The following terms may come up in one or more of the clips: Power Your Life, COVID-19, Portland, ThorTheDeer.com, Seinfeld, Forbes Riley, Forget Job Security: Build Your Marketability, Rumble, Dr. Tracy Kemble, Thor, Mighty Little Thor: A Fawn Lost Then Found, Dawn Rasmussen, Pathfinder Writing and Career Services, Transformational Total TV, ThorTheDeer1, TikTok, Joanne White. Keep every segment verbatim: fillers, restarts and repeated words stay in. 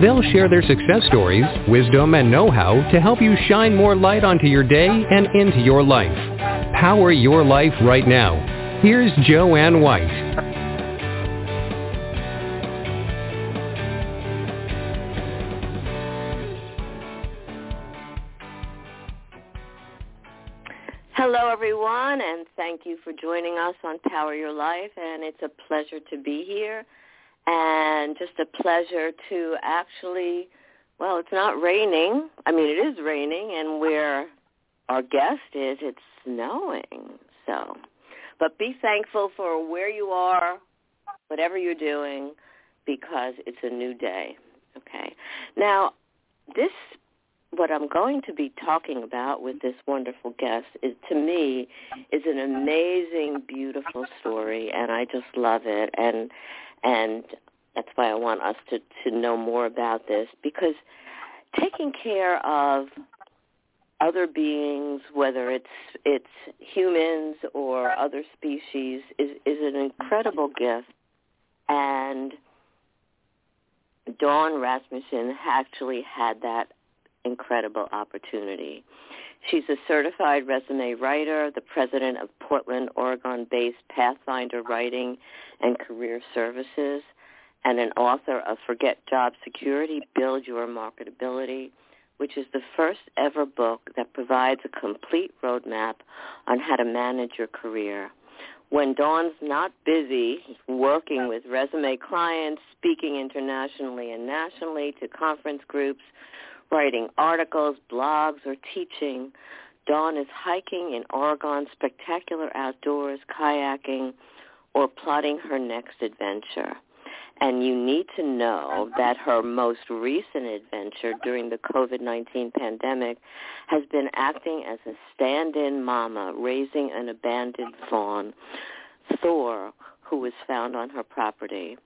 They'll share their success stories, wisdom, and know-how to help you shine more light onto your day and into your life. Power your life right now. Here's Joanne White. Hello, everyone, and thank you for joining us on Power Your Life, and it's a pleasure to be here. And just a pleasure to actually, well, it's not raining. I mean, it is raining, and where our guest is, it's snowing. So, but be thankful for where you are, whatever you're doing, because it's a new day. Okay. Now, this, what I'm going to be talking about with this wonderful guest is, to me, is an amazing, beautiful story, and I just love it. And And that's why I want us to, to know more about this, because taking care of other beings, whether it's it's humans or other species, is, is an incredible gift. And Dawn Rasmussen actually had that incredible opportunity. She's a certified resume writer, the president of Portland, Oregon-based Pathfinder Writing and Career Services, and an author of Forget Job Security: Build Your Marketability, which is the first ever book that provides a complete roadmap on how to manage your career. When Dawn's not busy working with resume clients, speaking internationally and nationally to conference groups, writing articles, blogs, or teaching, Dawn is hiking in Oregon's spectacular outdoors, kayaking, or plotting her next adventure. And you need to know that her most recent adventure during the covid nineteen pandemic has been acting as a stand-in mama, raising an abandoned fawn, Thor, who was found on her property.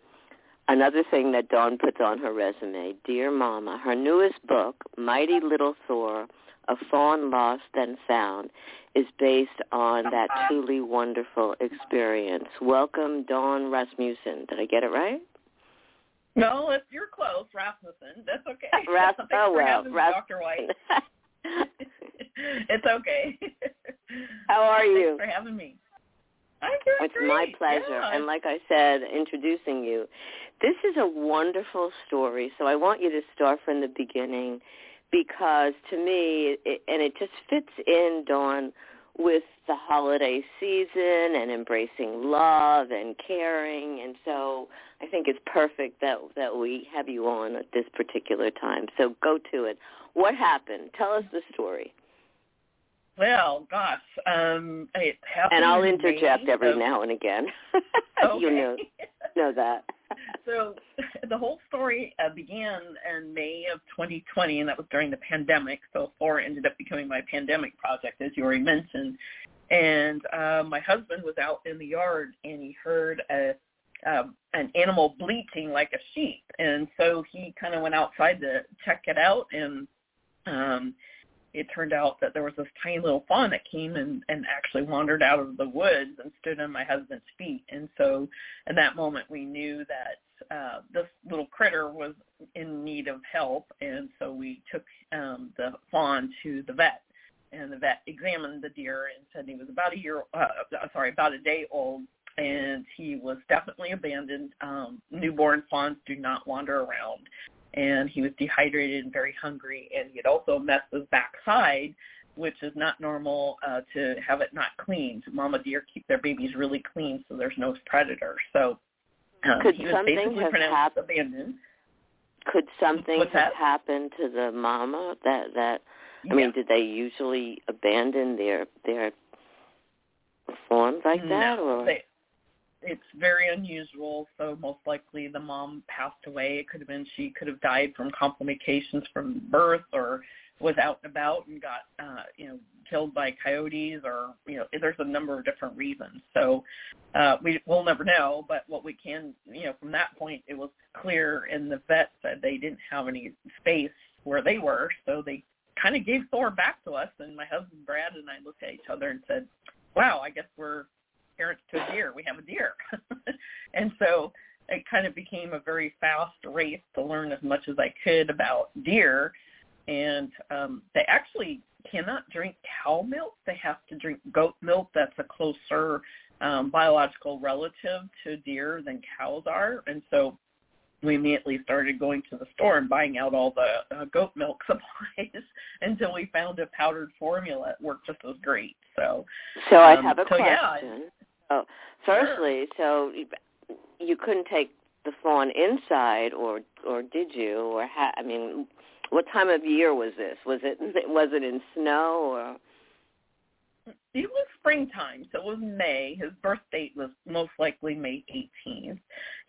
Another thing that Dawn puts on her resume, Dear Mama, her newest book, Mighty Little Thor: A Fawn Lost Then Found, is based on that truly wonderful experience. Welcome, Dawn Rasmussen. Did I get it right? No, it's, you're close, Rasmussen. That's okay. Ras- That's oh, well. Ras- Doctor White. It's okay. How are you? Thanks for having me. It's great. My pleasure. Yeah. And like I said, introducing you, this is a wonderful story. So I want you to start from the beginning, because to me, it, and it just fits in, Dawn, with the holiday season and embracing love and caring. And so I think it's perfect that, that we have you on at this particular time. So go to it. What happened? Tell us the story. Well, gosh, um, it happened. And I'll interject me, every so. now and again. Okay. You know, know that. So the whole story uh, began in May of twenty twenty, and that was during the pandemic. So Thor ended up becoming my pandemic project, as you already mentioned. And uh, my husband was out in the yard, and he heard a, uh, an animal bleating like a sheep. And so he kind of went outside to check it out, and um it turned out that there was this tiny little fawn that came and, and actually wandered out of the woods and stood on my husband's feet. And so in that moment, we knew that uh, this little critter was in need of help. And so we took um, the fawn to the vet, and the vet examined the deer and said he was about a year, uh, sorry, about a day old. And he was definitely abandoned. Um, newborn fawns do not wander around. And he was dehydrated and very hungry, and he had also messed his backside, which is not normal uh, to have it not cleaned. Mama deer keep their babies really clean so there's no predator. So um, could he was something basically have pronounced happened? abandoned. Could something What's have that? happened to the mama? That that I yeah. mean, did they usually abandon their their fawns like no, that? Or? They, It's very unusual, so most likely the mom passed away. It could have been she could have died from complications from birth, or was out and about and got, uh, you know, killed by coyotes, or, you know, there's a number of different reasons. So uh, we, we'll never know, but what we can, you know, from that point, it was clear, and the vet said they didn't have any space where they were, so they kind of gave Thor back to us, and my husband Brad and I looked at each other and said, wow, I guess we're parents to a deer. We have a deer. And so it kind of became a very fast race to learn as much as I could about deer. And um, they actually cannot drink cow milk. They have to drink goat milk. That's a closer um, biological relative to deer than cows are. And so we immediately started going to the store and buying out all the uh, goat milk supplies until we found a powdered formula that worked just as great. So so um, I have a so question. Yeah. Oh, firstly, sure. So you couldn't take the fawn inside, or or did you? Or ha- I mean, what time of year was this? Was it was it in snow? Or? It was springtime, so it was May. His birth date was most likely May eighteenth,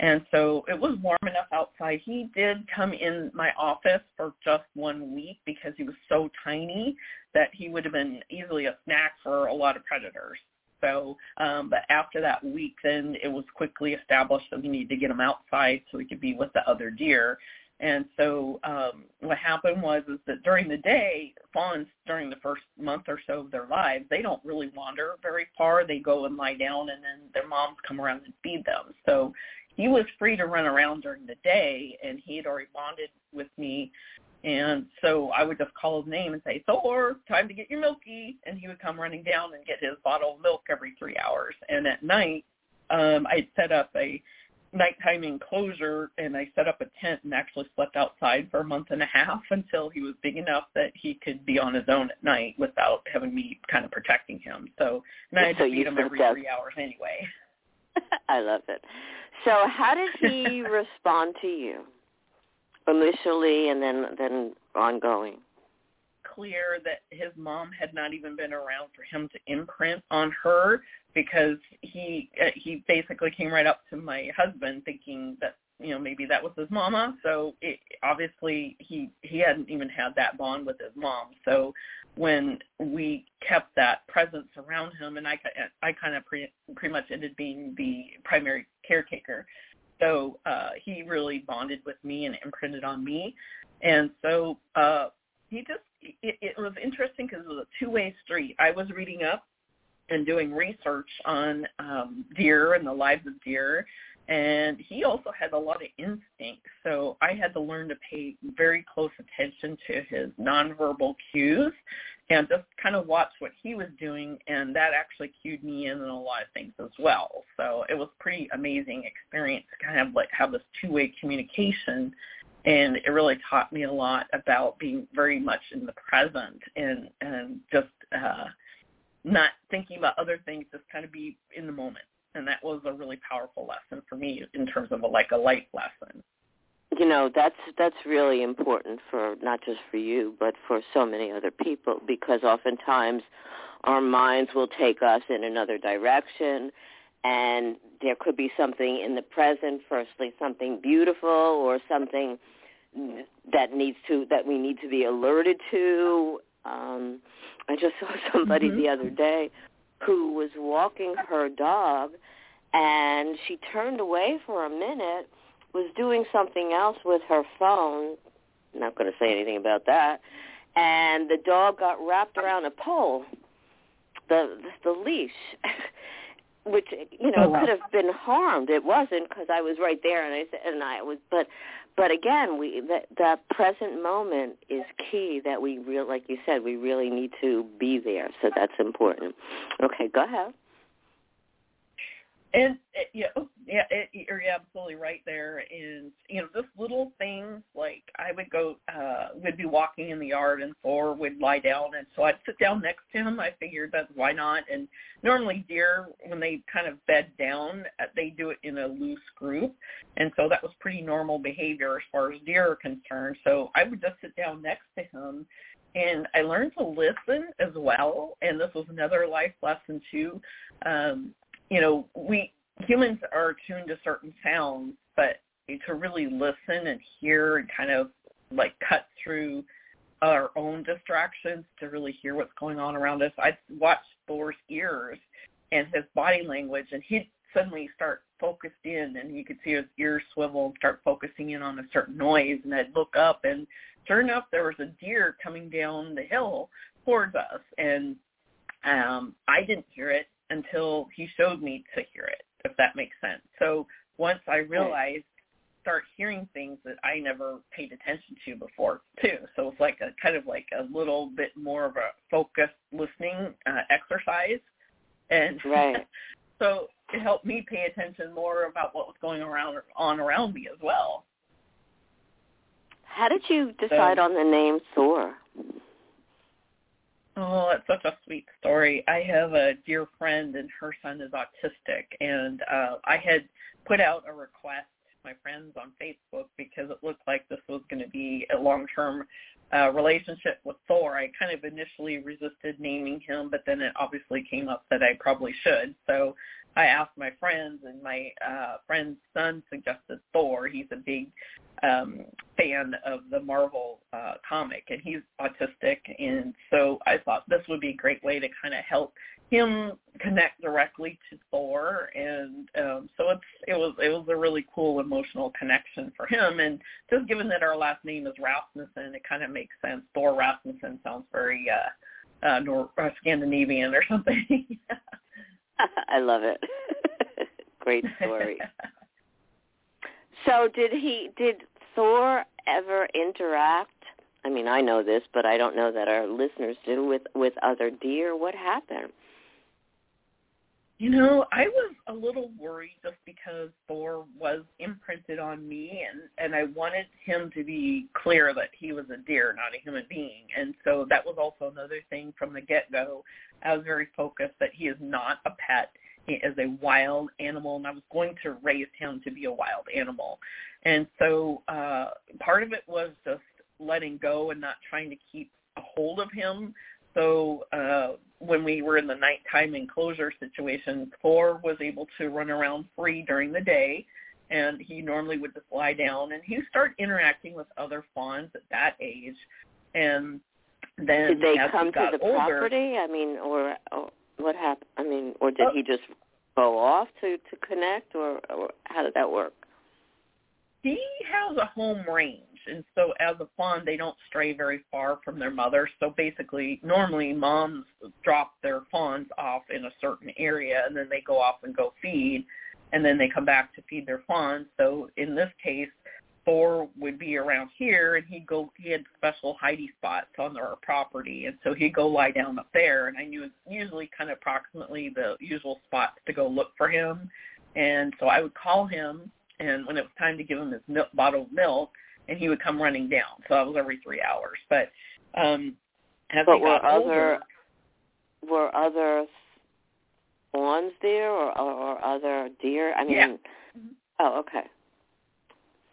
and so it was warm enough outside. He did come in my office for just one week because he was so tiny that he would have been easily a snack for a lot of predators. So, um, but after that week, then it was quickly established that we needed to get him outside so he could be with the other deer. And so um, what happened was is that during the day, fawns, during the first month or so of their lives, they don't really wander very far. They go and lie down, and then their moms come around and feed them. So he was free to run around during the day, and he had already bonded with me. And so I would just call his name and say, Thor, time to get your milky. And he would come running down and get his bottle of milk every three hours. And at night, um, I'd set up a nighttime enclosure, and I set up a tent and actually slept outside for a month and a half until he was big enough that he could be on his own at night without having me kind of protecting him. So, and I had to feed him every three hours anyway. I love it. So how did he respond to you? Initially, and then, then ongoing. Clear that his mom had not even been around for him to imprint on her, because he uh, he basically came right up to my husband thinking that, you know, maybe that was his mama. So it, obviously he, he hadn't even had that bond with his mom. So when we kept that presence around him, and I, I kind of pre, pretty much ended being the primary caretaker. So uh, he really bonded with me and imprinted on me. And so uh, he just, it, it was interesting because it was a two-way street. I was reading up and doing research on um, deer and the lives of deer, and he also had a lot of instinct. So I had to learn to pay very close attention to his nonverbal cues and just kind of watch what he was doing, and that actually cued me in on a lot of things as well. So it was a pretty amazing experience to kind of like have this two-way communication, and it really taught me a lot about being very much in the present and, and just uh, not thinking about other things, just kind of be in the moment. And that was a really powerful lesson for me in terms of a, like a life lesson. You know, that's that's really important for not just for you, but for so many other people, because oftentimes our minds will take us in another direction, and there could be something in the present, firstly, something beautiful or something that needs to that we need to be alerted to. Um, I just saw somebody mm-hmm. the other day who was walking her dog, and she turned away for a minute, was doing something else with her phone, not going to say anything about that, and the dog got wrapped around a pole, the the, the leash, which, you know, oh, wow. could have been harmed. It wasn't, because I was right there, and I and I was, but but again, we that that present moment is key. That we real, like you said, we really need to be there. So that's important. Okay, go ahead. And yeah, yeah, it, you're absolutely right there. And you know, just little things like I would go, uh, would be walking in the yard, and Thor would lie down, and so I'd sit down next to him. I figured that why not? And normally deer, when they kind of bed down, they do it in a loose group, and so that was pretty normal behavior as far as deer are concerned. So I would just sit down next to him. And I learned to listen as well, and this was another life lesson too. Um, you know, we humans are attuned to certain sounds, but to really listen and hear and kind of like cut through our own distractions to really hear what's going on around us. I watched Thor's ears and his body language, and he'd suddenly start focused in, and you could see his ears swivel and start focusing in on a certain noise. And I'd look up, and sure enough, there was a deer coming down the hill towards us, and um, I didn't hear it until he showed me to hear it, if that makes sense. So once I realized, start hearing things that I never paid attention to before too. So it's like a kind of like a little bit more of a focused listening uh, exercise. And right. So it helped me pay attention more about what was going around on around me as well. How did you decide so, on the name Thor? Oh, that's such a sweet story. I have a dear friend, and her son is autistic, and uh, I had put out a request to my friends on Facebook because it looked like this was going to be a long-term uh, relationship with Thor. I kind of initially resisted naming him, but then it obviously came up that I probably should. So I asked my friends, and my uh, friend's son suggested Thor. He's a big um, fan of the Marvel uh, comic, and he's autistic. And so I thought this would be a great way to kind of help him connect directly to Thor. And um, so it's, it was it was a really cool emotional connection for him. And just given that our last name is Rasmussen, it kind of makes sense. Thor Rasmussen sounds very uh, uh, Nor- uh, Scandinavian or something. I love it. Great story. So did he, did Thor ever interact? I mean, I know this, but I don't know that our listeners do with, with other deer. What happened? You know, I was a little worried just because Thor was imprinted on me, and, and I wanted him to be clear that he was a deer, not a human being. And so that was also another thing from the get-go. I was very focused that he is not a pet. He is a wild animal, and I was going to raise him to be a wild animal. And so uh, part of it was just letting go and not trying to keep a hold of him. So uh, when we were in the nighttime enclosure situation, Thor was able to run around free during the day, and he normally would just lie down, and he would start interacting with other fawns at that age. And then did they as come he got to the older, property? I mean, or, or what happened? I mean, or did oh, he just go off to, to connect, or, or how did that work? He has a home range, and so as a fawn, they don't stray very far from their mother. So basically, normally moms drop their fawns off in a certain area, and then they go off and go feed, and then they come back to feed their fawns. So in this case, Thor would be around here, and he'd go, he had special hidey spots on our property, and so he'd go lie down up there, and I knew usually kind of approximately the usual spots to go look for him. And so I would call him, and when it was time to give him his milk, bottle of milk, and he would come running down. So that was every three hours. But um, as but they got were older, other were other fawns there, or, or other deer? I mean, yeah. Oh, okay.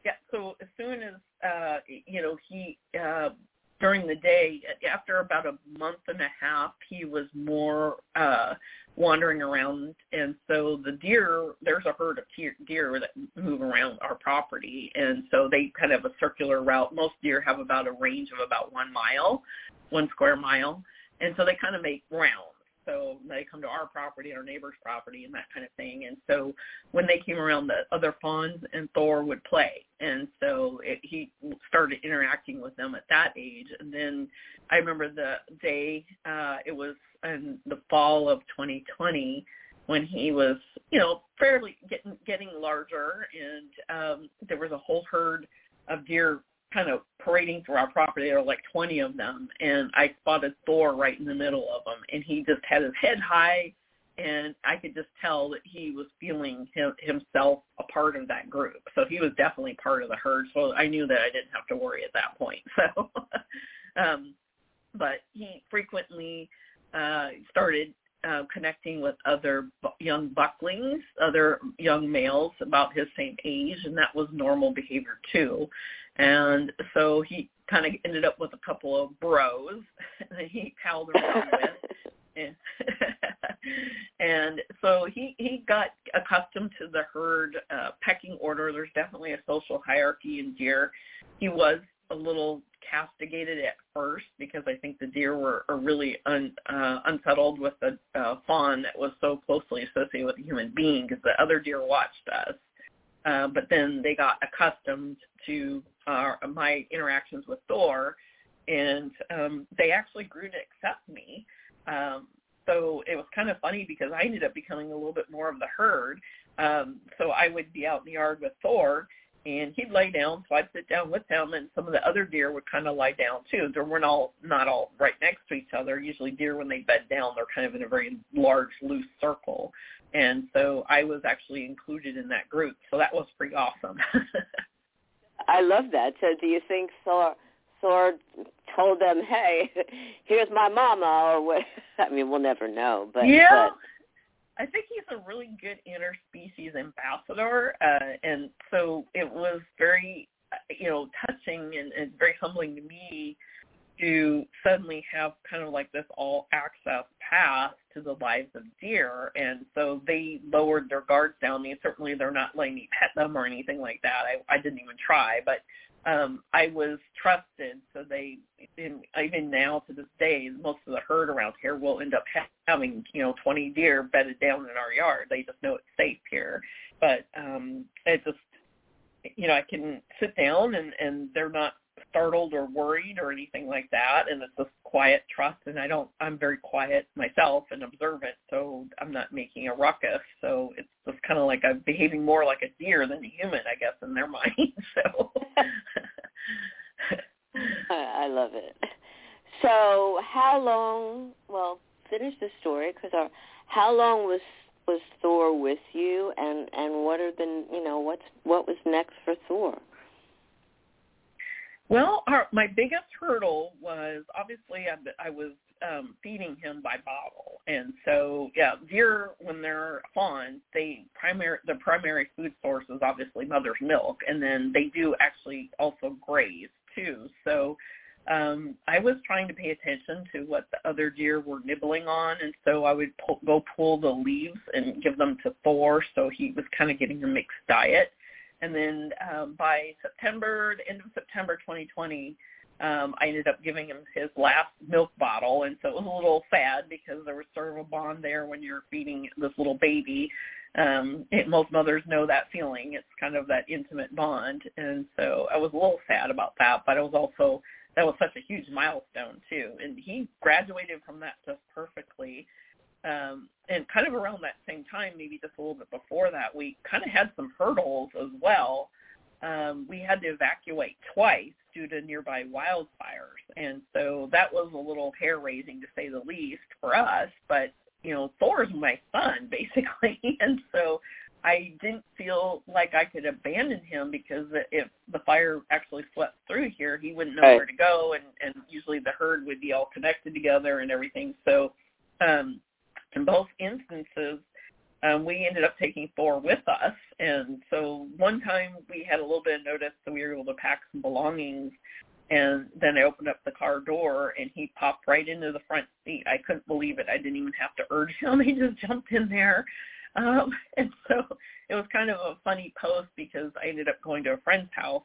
Yeah. So as soon as uh, you know, he uh, during the day, after about a month and a half, he was more uh, wandering around. And so the deer, there's a herd of deer that move around our property. And so they kind of have a circular route. Most deer have about a range of about one mile, one square mile. And so they kind of make rounds. So they come to our property, our neighbor's property, and that kind of thing. And so when they came around, the other fawns and Thor would play. And so it, he started interacting with them at that age. And then I remember the day, uh, it was in the fall of twenty twenty, when he was, you know, fairly getting, getting larger. And um, there was a whole herd of deer kind of parading through our property. There were like twenty of them, and I spotted Thor right in the middle of them, and he just had his head high, and I could just tell that he was feeling him, himself a part of that group. So he was definitely part of the herd, so I knew that I didn't have to worry at that point. So, um, but he frequently uh, started Uh, connecting with other bu- young bucklings, other young males about his same age, and that was normal behavior too. And so he kind of ended up with a couple of bros that he palled around with. And, and so he, he got accustomed to the herd uh, pecking order. There's definitely a social hierarchy in deer. He was a little castigated at first because I think the deer were are really un, uh, unsettled with the uh, fawn that was so closely associated with a human being because the other deer watched us. Uh, but then they got accustomed to uh, my interactions with Thor, and um, they actually grew to accept me. Um, so it was kind of funny because I ended up becoming a little bit more of the herd. Um, so I would be out in the yard with Thor, and he'd lay down, so I'd sit down with him, and some of the other deer would kind of lie down too. They weren't all not all right next to each other. Usually deer, when they bed down, they're kind of in a very large, loose circle. And so I was actually included in that group. So that was pretty awesome. I love that. So do you think Thor, Thor told them, hey, here's my mama? Or what? I mean, we'll never know. But yeah. But. I think he's a really good interspecies ambassador, uh, and so it was very, you know, touching and, and very humbling to me to suddenly have kind of like this all-access path to the lives of deer, and so they lowered their guards down. I mean, certainly they're not letting me pet them or anything like that. I, I didn't even try, but um, I was trusted, so they, even now to this day, most of the herd around here will end up having, you know, twenty deer bedded down in our yard. They just know it's safe here, but um, it just, you know, I can sit down and, and they're not startled or worried or anything like that, and it's just quiet trust. And I don't I'm very quiet myself and observant, so I'm not making a ruckus, so it's just kind of like I'm behaving more like a deer than a human, I guess, in their mind. So I love it. So how long well finish the story because how long was was Thor with you, and and what are the you know what's what was next for Thor? Well, our, my biggest hurdle was obviously I, I was um, feeding him by bottle, and so yeah, deer when they're fawns, they primary the primary food source is obviously mother's milk, and then they do actually also graze too. So um, I was trying to pay attention to what the other deer were nibbling on, and so I would pull, go pull the leaves and give them to Thor, so he was kind of getting a mixed diet. And then um, by September, the end of September twenty twenty, um, I ended up giving him his last milk bottle. And so it was a little sad because there was sort of a bond there when you're feeding this little baby. Um, it, most mothers know that feeling. It's kind of that intimate bond. And so I was a little sad about that, but I was also, that was such a huge milestone too. And he graduated from that just perfectly. Um, and kind of around that same time, maybe just a little bit before that, we kind of had some hurdles as well. Um, we had to evacuate twice due to nearby wildfires. And so that was a little hair-raising, to say the least, for us. But, you know, Thor's my son, basically. And so I didn't feel like I could abandon him, because if the fire actually swept through here, he wouldn't know where to go. And, and usually the herd would be all connected together and everything. So, um, in both instances, um, we ended up taking Thor with us. And so one time we had a little bit of notice, so we were able to pack some belongings. And then I opened up the car door, and he popped right into the front seat. I couldn't believe it. I didn't even have to urge him. He just jumped in there. Um, and so it was kind of a funny post, because I ended up going to a friend's house,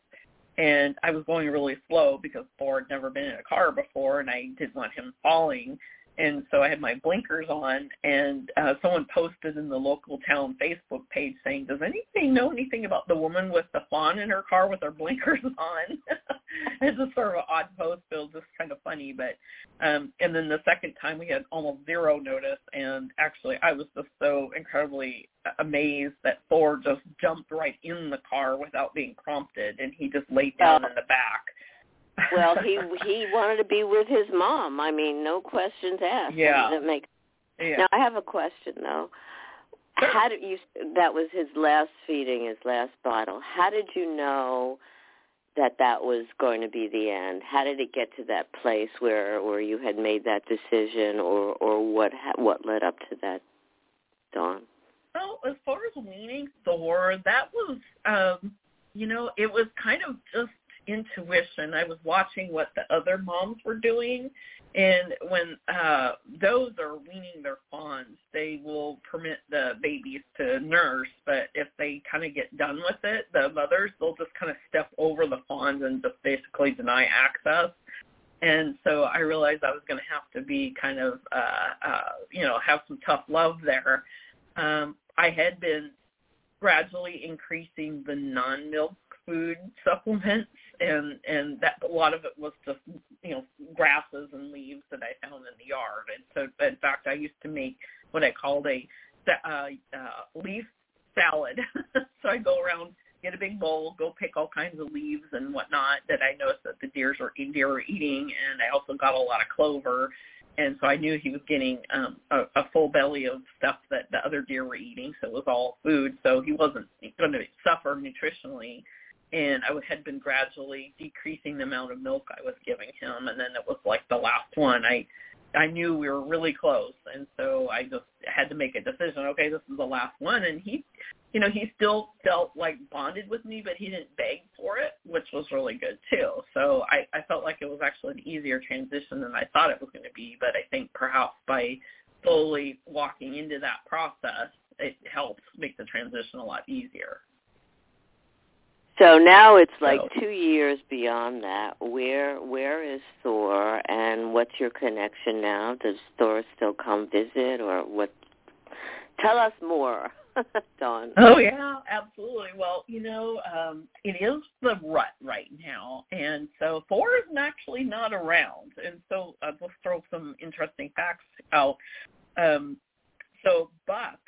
and I was going really slow because Thor had never been in a car before, and I didn't want him falling. And so I had my blinkers on, and uh, someone posted in the local town Facebook page saying, does anybody know anything about the woman with the fawn in her car with her blinkers on? It's just sort of an odd post, but it was just kind of funny. But um, and then the second time we had almost zero notice, and actually I was just so incredibly amazed that Thor just jumped right in the car without being prompted, and he just laid down in the back. Well, he he wanted to be with his mom. I mean, no questions asked. Yeah. That makes. Yeah. Now I have a question though. Sure. How did you? That was his last feeding, his last bottle. How did you know that that was going to be the end? How did it get to that place where, where you had made that decision, or, or what what led up to that, Dawn? Well, as far as meeting Thor, that was, um, you know, it was kind of just. intuition. I was watching what the other moms were doing, and when uh, those are weaning their fawns, they will permit the babies to nurse, but if they kind of get done with it, the mothers, they'll just kind of step over the fawns and just basically deny access. And so I realized I was going to have to be kind of, uh, uh, you know, have some tough love there. Um, I had been gradually increasing the non-milk food supplements, and, and that a lot of it was just, you know, grasses and leaves that I found in the yard. And so, in fact, I used to make what I called a uh, uh, leaf salad. So I go around, get a big bowl, go pick all kinds of leaves and whatnot that I noticed that the deers were, deer were eating, and I also got a lot of clover. And so I knew he was getting um, a, a full belly of stuff that the other deer were eating, so it was all food. So he wasn't going to suffer nutritionally, and I had been gradually decreasing the amount of milk I was giving him, and then it was like the last one. I I knew we were really close, and so I just had to make a decision. Okay, this is the last one, and he, you know, he still felt like bonded with me, but he didn't beg for it, which was really good too. So I, I felt like it was actually an easier transition than I thought it was going to be, but I think perhaps by slowly walking into that process, it helps make the transition a lot easier. So now it's like so. two years beyond that. Where where is Thor, and what's your connection now? Does Thor still come visit, or what? Tell us more, Dawn. Oh yeah, absolutely. Well, you know, um, it is the rut right now, and so Thor is actually not around. And so uh, let's throw some interesting facts out. Um, so Buck.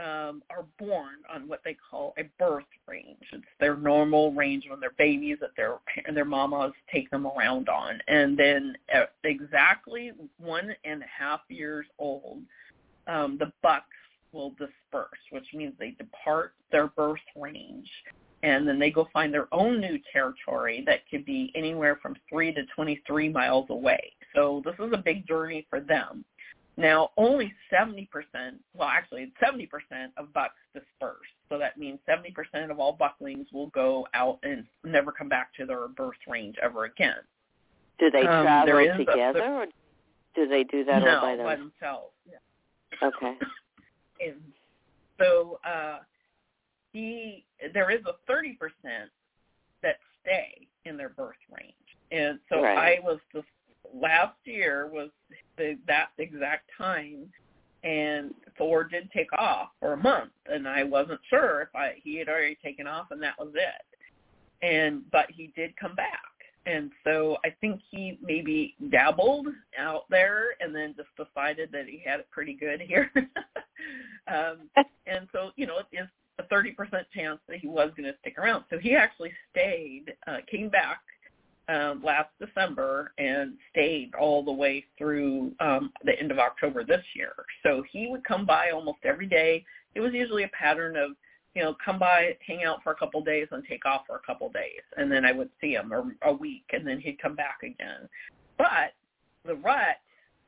Um, are born on what they call a birth range. It's their normal range when they're babies that their their mamas take them around on. And then at exactly one and a half years old, um, the bucks will disperse, which means they depart their birth range. And then they go find their own new territory that could be anywhere from three to twenty-three miles away. So this is a big journey for them. Now, only seventy percent, well, actually seventy percent of bucks disperse. So that means seventy percent of all bucklings will go out and never come back to their birth range ever again. Do they um, travel together, a, or do they do that no, all by, them? by themselves? No, by themselves. Okay. And so uh, he, there is a thirty percent that stay in their birth range. And so right. I was just, last year was the, that exact time, and Thor did take off for a month, and I wasn't sure if I, he had already taken off, and that was it. And but he did come back, and so I think he maybe dabbled out there, and then just decided that he had it pretty good here. um, and so you know it is a thirty percent chance that he was going to stick around. So he actually stayed, uh, came back. Um, last December and stayed all the way through um, the end of October this year. So he would come by almost every day. It was usually a pattern of, you know, come by, hang out for a couple days and take off for a couple days. And then I would see him or a week, and then he'd come back again. But the rut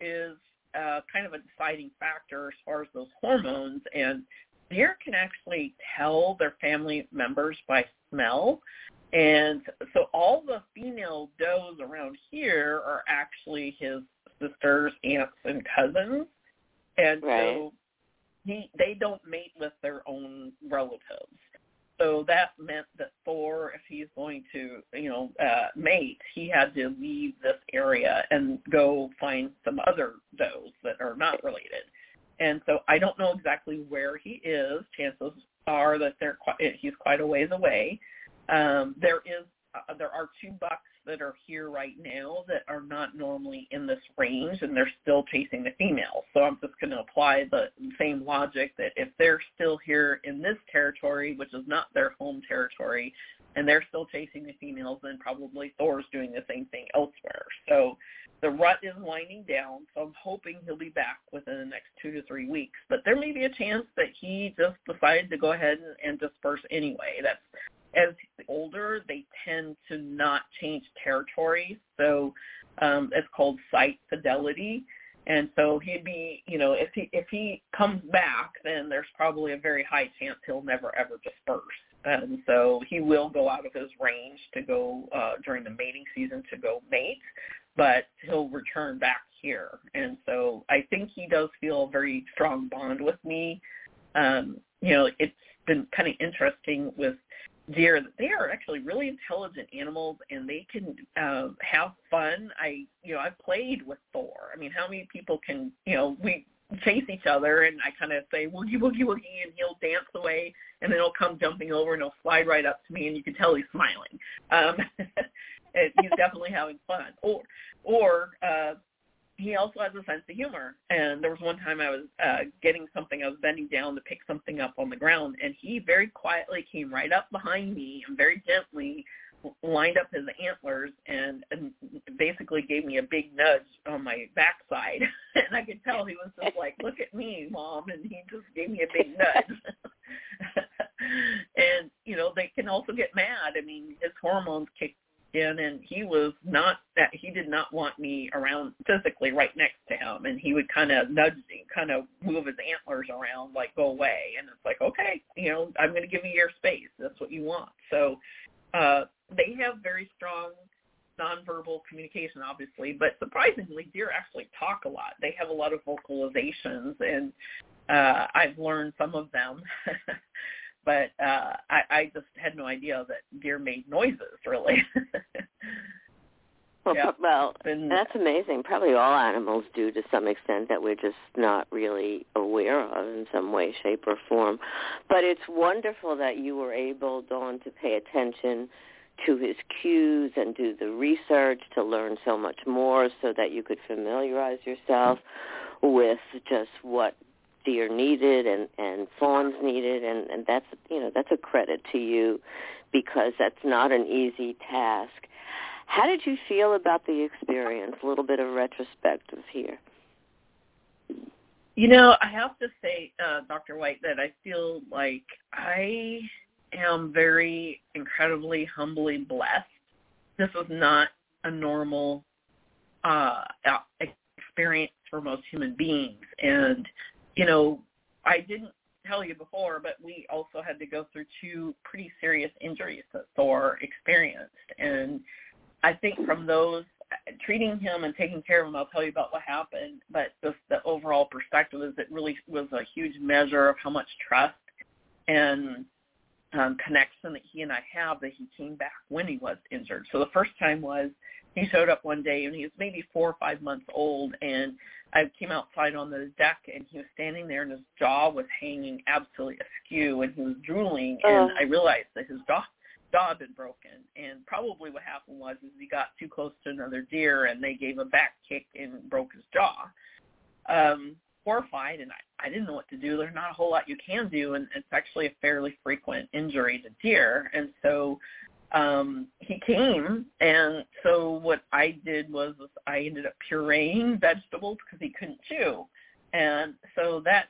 is uh, kind of a deciding factor as far as those hormones, and deer can actually tell their family members by smell. And so all the female does around here are actually his sisters, aunts, and cousins. And right. so he, they don't mate with their own relatives. So that meant that Thor, if he's going to, you know, uh, mate, he had to leave this area and go find some other does that are not related. And so I don't know exactly where he is. Chances are that they're quite, he's quite a ways away. Um, there is, uh, there are two bucks that are here right now that are not normally in this range, and they're still chasing the female. So I'm just going to apply the same logic that if they're still here in this territory, which is not their home territory, and they're still chasing the females, then probably Thor's doing the same thing elsewhere. So the rut is winding down, so I'm hoping he'll be back within the next two to three weeks. But there may be a chance that he just decided to go ahead and, and disperse anyway. That's As older, they tend to not change territory, so um, it's called site fidelity. And so he'd be, you know, if he if he comes back, then there's probably a very high chance he'll never ever disperse. And so he will go out of his range to go uh, during the mating season to go mate, but he'll return back here. And so I think he does feel a very strong bond with me. Um, you know, it's been kind of interesting with deer that they are actually really intelligent animals and they can uh, have fun. I, you know, I've played with Thor. I mean, how many people can, you know, we chase each other and I kind of say, woogie, woogie, woogie, and he'll dance away and then he'll come jumping over and he'll slide right up to me and you can tell he's smiling. Um, he's definitely having fun. Or, or, uh, he also has a sense of humor. And there was one time I was uh, getting something, I was bending down to pick something up on the ground, and he very quietly came right up behind me and very gently lined up his antlers and, and basically gave me a big nudge on my backside. And I could tell he was just like, look at me, Mom, and he just gave me a big nudge. And, you know, they can also get mad. I mean, his hormones kick in, and he was not that he did not want me around physically right next to him, and he would kind of nudge and kind of move his antlers around like, go away. And it's like, okay, you know, I'm going to give you your space, that's what you want. So uh they have very strong nonverbal communication, obviously, but surprisingly deer actually talk a lot. They have a lot of vocalizations, and uh I've learned some of them. But uh, I, I just had no idea that deer made noises, really. well, yeah. well and, that's amazing. Probably all animals do to some extent that we're just not really aware of in some way, shape, or form. But it's wonderful that you were able, Dawn, to pay attention to his cues and do the research to learn so much more so that you could familiarize yourself with just what deer needed and, and fawns needed, and, and that's, you know, that's a credit to you because that's not an easy task. How did you feel about the experience? A little bit of retrospective here. You know, I have to say, uh, Doctor White, that I feel like I am very incredibly humbly blessed. This was not a normal uh, experience for most human beings, and you know, I didn't tell you before, but we also had to go through two pretty serious injuries that Thor experienced. And I think from those, treating him and taking care of him, I'll tell you about what happened, but just the overall perspective is it really was a huge measure of how much trust and um, connection that he and I have that he came back when he was injured. So the first time was he showed up one day, and he was maybe four or five months old, and I came outside on the deck, and he was standing there, and his jaw was hanging absolutely askew, and he was drooling, and uh. I realized that his jaw, jaw had been broken, and probably what happened was is he got too close to another deer, and they gave a back kick and broke his jaw. Um, horrified, and I, I didn't know what to do. There's not a whole lot you can do, and it's actually a fairly frequent injury to deer, and so Um, he came, and so what I did was I ended up pureeing vegetables because he couldn't chew, and so that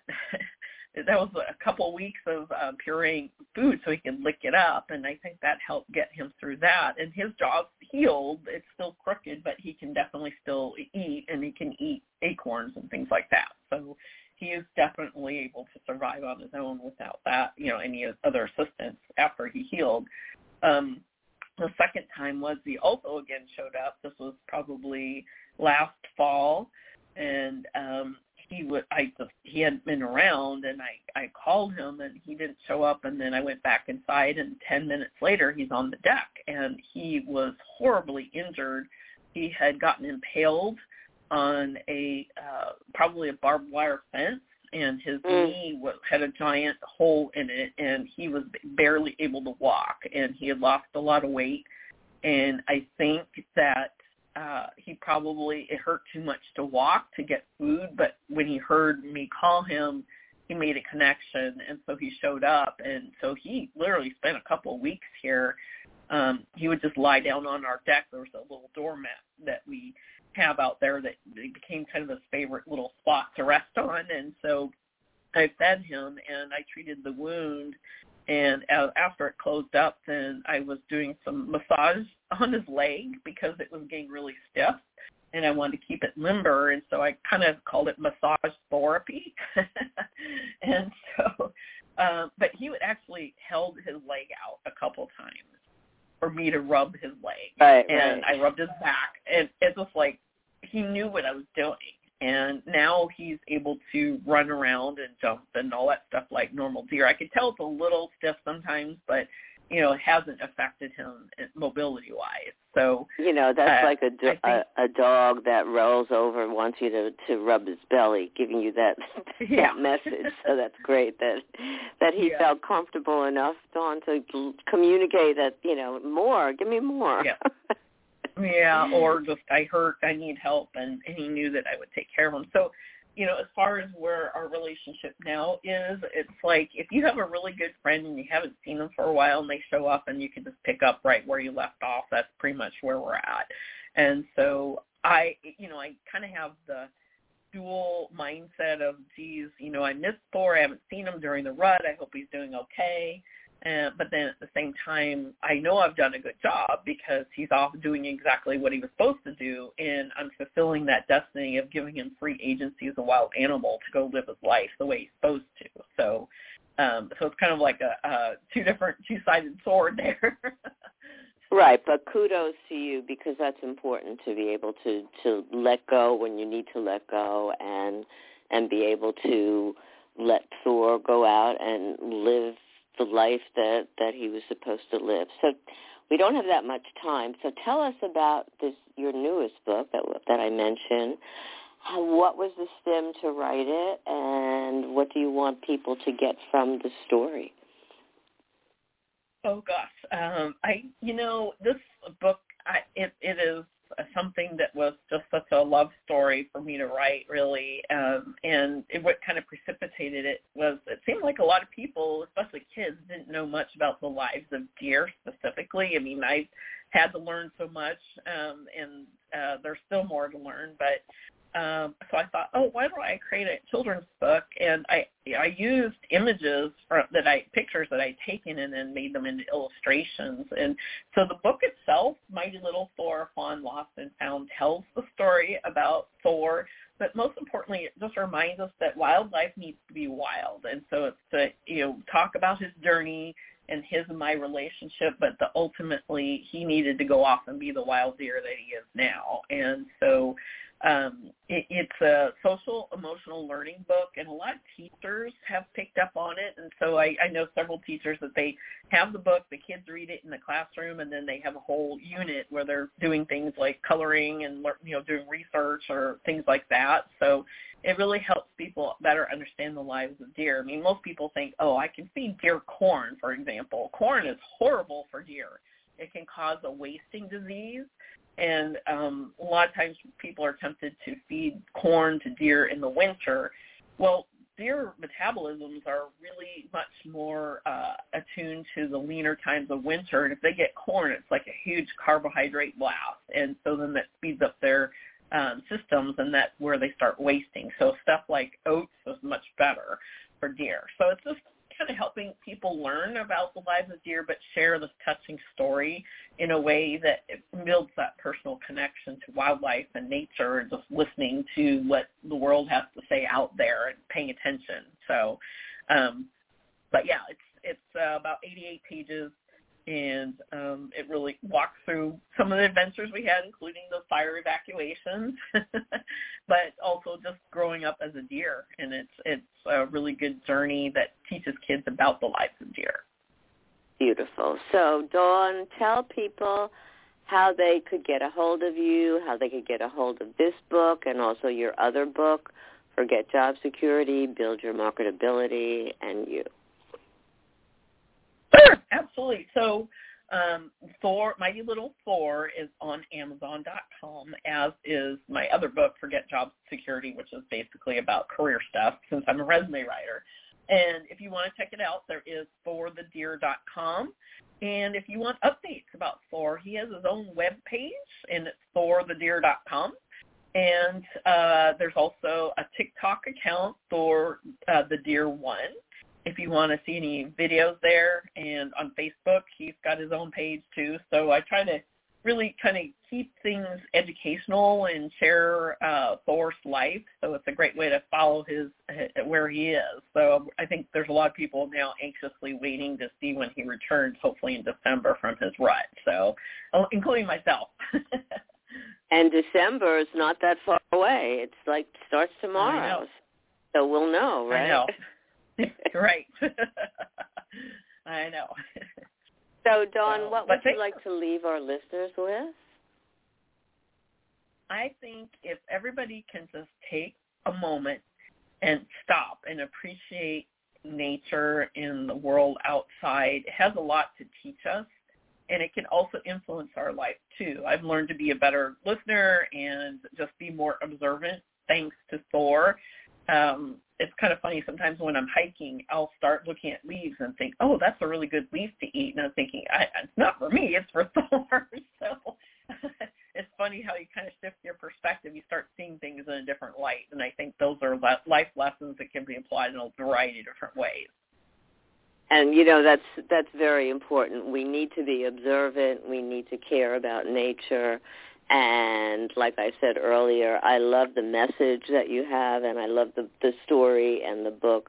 that was a couple weeks of uh, pureeing food so he could lick it up, and I think that helped get him through that. And his jaw's healed; it's still crooked, but he can definitely still eat, and he can eat acorns and things like that. So he is definitely able to survive on his own without that, you know, any other assistance after he healed. Um, The second time was he also again showed up. This was probably last fall, and um, he w- I just, he hadn't been around, and I, I called him, and he didn't show up, and then I went back inside, and ten minutes later, he's on the deck, and he was horribly injured. He had gotten impaled on a uh, probably a barbed wire fence, and his mm. knee was, had a giant hole in it, and he was barely able to walk, and he had lost a lot of weight. And I think that uh, he probably, it hurt too much to walk to get food, but when he heard me call him, he made a connection, and so he showed up. And so he literally spent a couple of weeks here. Um, he would just lie down on our deck. There was a little doormat that we have out there that became kind of his favorite little spot to rest on, and so I fed him, and I treated the wound, and after it closed up, then I was doing some massage on his leg because it was getting really stiff, and I wanted to keep it limber, and so I kind of called it massage therapy. And so Um, but he would actually held his leg out a couple times for me to rub his leg. Right, and right. I rubbed his back. And it's just like he knew what I was doing. And now he's able to run around and jump and all that stuff like normal deer. I can tell it's a little stiff sometimes, but, you know, it hasn't affected him mobility-wise. So, you know, that's uh, like a, do- think, a a dog that rolls over and wants you to, to rub his belly, giving you that, yeah. that message. So that's great that that he yeah. felt comfortable enough, Dawn, to communicate that, you know, more, give me more. Yeah. Yeah, or just I hurt, I need help, and, and he knew that I would take care of him. So, you know, as far as where our relationship now is, it's like if you have a really good friend and you haven't seen them for a while and they show up and you can just pick up right where you left off, that's pretty much where we're at. And so I, you know, I kind of have the dual mindset of, geez, you know, I miss Thor, I haven't seen him during the rut, I hope he's doing okay. Uh, but then at the same time, I know I've done a good job because he's off doing exactly what he was supposed to do, and I'm fulfilling that destiny of giving him free agency as a wild animal to go live his life the way he's supposed to. So um, so it's kind of like a, a two different, two-sided sword there. Right, but kudos to you because that's important to be able to, to let go when you need to let go and and be able to let Thor go out and live the life that, that he was supposed to live. So we don't have that much time. So tell us about this your newest book that that I mentioned. How, what was the stem to write it, and what do you want people to get from the story? Oh gosh, um, I you know this book I, it it is something that was just such a love story for me to write, really, um, and it, what kind of precipitated it was it seemed like a lot of people, especially kids, didn't know much about the lives of deer specifically. I mean, I had to learn so much, um, and uh, there's still more to learn, but um, so I thought, oh, why don't I create a children's book? And I I used images from, that I pictures that I'd taken and then made them into illustrations. And so the book itself, Mighty Little Thor: A Fawn Lost and Found, tells the story about Thor, but most importantly, it just reminds us that wildlife needs to be wild. And so it's to, you know, talk about his journey and his and my relationship, but the, ultimately he needed to go off and be the wild deer that he is now. And so um, it, it's a social emotional learning book, and a lot of teachers have picked up on it. And so I, I know several teachers that they have the book, the kids read it in the classroom, and then they have a whole unit where they're doing things like coloring and, you know, doing research or things like that. So it really helps people better understand the lives of deer. I mean, most people think, oh, I can feed deer corn, for example. Corn is horrible for deer. It can cause a wasting disease, and um, a lot of times people are tempted to feed corn to deer in the winter. Well, deer metabolisms are really much more uh, attuned to the leaner times of winter, and if they get corn, it's like a huge carbohydrate blast, and so then that speeds up their Um, systems, and that's where they start wasting. So stuff like oats is much better for deer. So it's just kind of helping people learn about the lives of deer, but share this touching story in a way that it builds that personal connection to wildlife and nature, and just listening to what the world has to say out there and paying attention. So, um, but yeah, it's it's uh, about eighty-eight pages. And um, it really walked through some of the adventures we had, including the fire evacuations, but also just growing up as a deer. And it's it's a really good journey that teaches kids about the lives of deer. Beautiful. So, Dawn, tell people how they could get a hold of you, how they could get a hold of this book, and also your other book, Forget Job Security, Build Your Marketability, and you. Sure, absolutely. So um, Thor, Mighty Little Thor is on Amazon dot com, as is my other book, Forget Job Security, which is basically about career stuff since I'm a resume writer. And if you want to check it out, there is Thor the Deer dot com. And if you want updates about Thor, he has his own web page, and it's Thor the Deer dot com. And uh, there's also a TikTok account, Thor the Deer one. If you want to see any videos there, and on Facebook, he's got his own page too. So I try to really kind of keep things educational and share uh, Thor's life. So it's a great way to follow his, his where he is. So I think there's a lot of people now anxiously waiting to see when he returns, hopefully in December from his rut. So, including myself. And December is not that far away. It's like starts tomorrow. So we'll know, right? I know. Right. I know. So, Dawn, what would you like to leave our listeners with? I think if everybody can just take a moment and stop and appreciate nature and the world outside, it has a lot to teach us, and it can also influence our life, too. I've learned to be a better listener and just be more observant, thanks to Thor. Um, it's kind of funny. Sometimes when I'm hiking, I'll start looking at leaves and think, oh, that's a really good leaf to eat. And I'm thinking, I, it's not for me. It's for Thor. So it's funny how you kind of shift your perspective. You start seeing things in a different light. And I think those are le- life lessons that can be applied in a variety of different ways. And, you know, that's that's very important. We need to be observant. We need to care about nature. And like I said earlier, I love the message that you have, and I love the, the story and the book.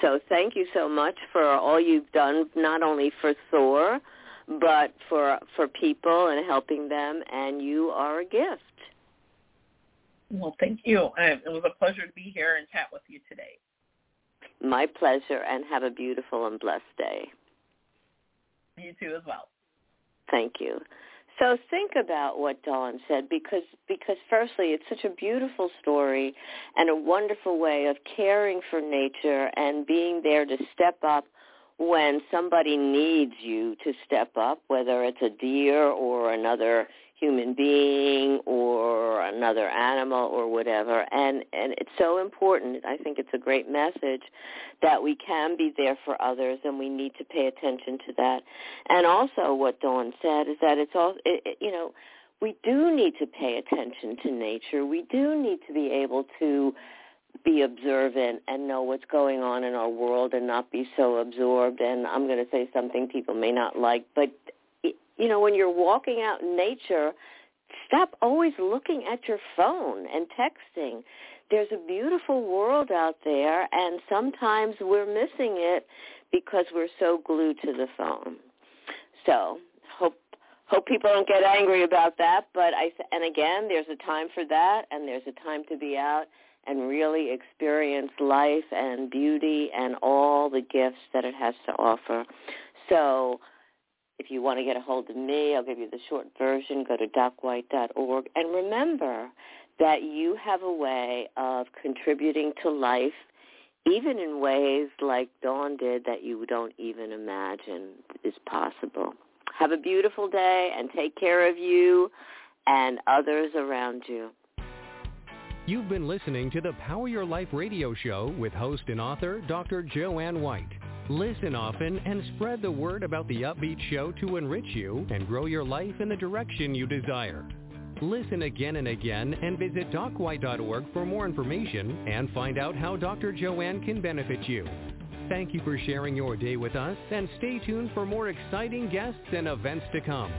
So thank you so much for all you've done, not only for Thor, but for for people and helping them, and you are a gift. Well, thank you. It was a pleasure to be here and chat with you today. My pleasure, and have a beautiful and blessed day. You too as well. Thank you. So think about what Dawn said, because because firstly, it's such a beautiful story and a wonderful way of caring for nature and being there to step up when somebody needs you to step up, whether it's a deer or another human being or another animal or whatever. And, and it's so important. I think it's a great message that we can be there for others, and we need to pay attention to that. And also what Dawn said is that it's all, it, it, you know, we do need to pay attention to nature. We do need to be able to be observant and know what's going on in our world and not be so absorbed. And I'm going to say something people may not like, but you know, when you're walking out in nature, stop always looking at your phone and texting. There's a beautiful world out there, and sometimes we're missing it because we're so glued to the phone. So hope hope people don't get angry about that. But I and again, there's a time for that, and there's a time to be out and really experience life and beauty and all the gifts that it has to offer. So if you want to get a hold of me, I'll give you the short version. Go to doc white dot org. And remember that you have a way of contributing to life, even in ways like Dawn did that you don't even imagine is possible. Have a beautiful day, and take care of you and others around you. You've been listening to the Power Your Life radio show with host and author Doctor Joanne White. Listen often and spread the word about the upbeat show to enrich you and grow your life in the direction you desire. Listen again and again, and visit doc white dot org for more information and find out how Doctor Joanne can benefit you. Thank you for sharing your day with us, and stay tuned for more exciting guests and events to come.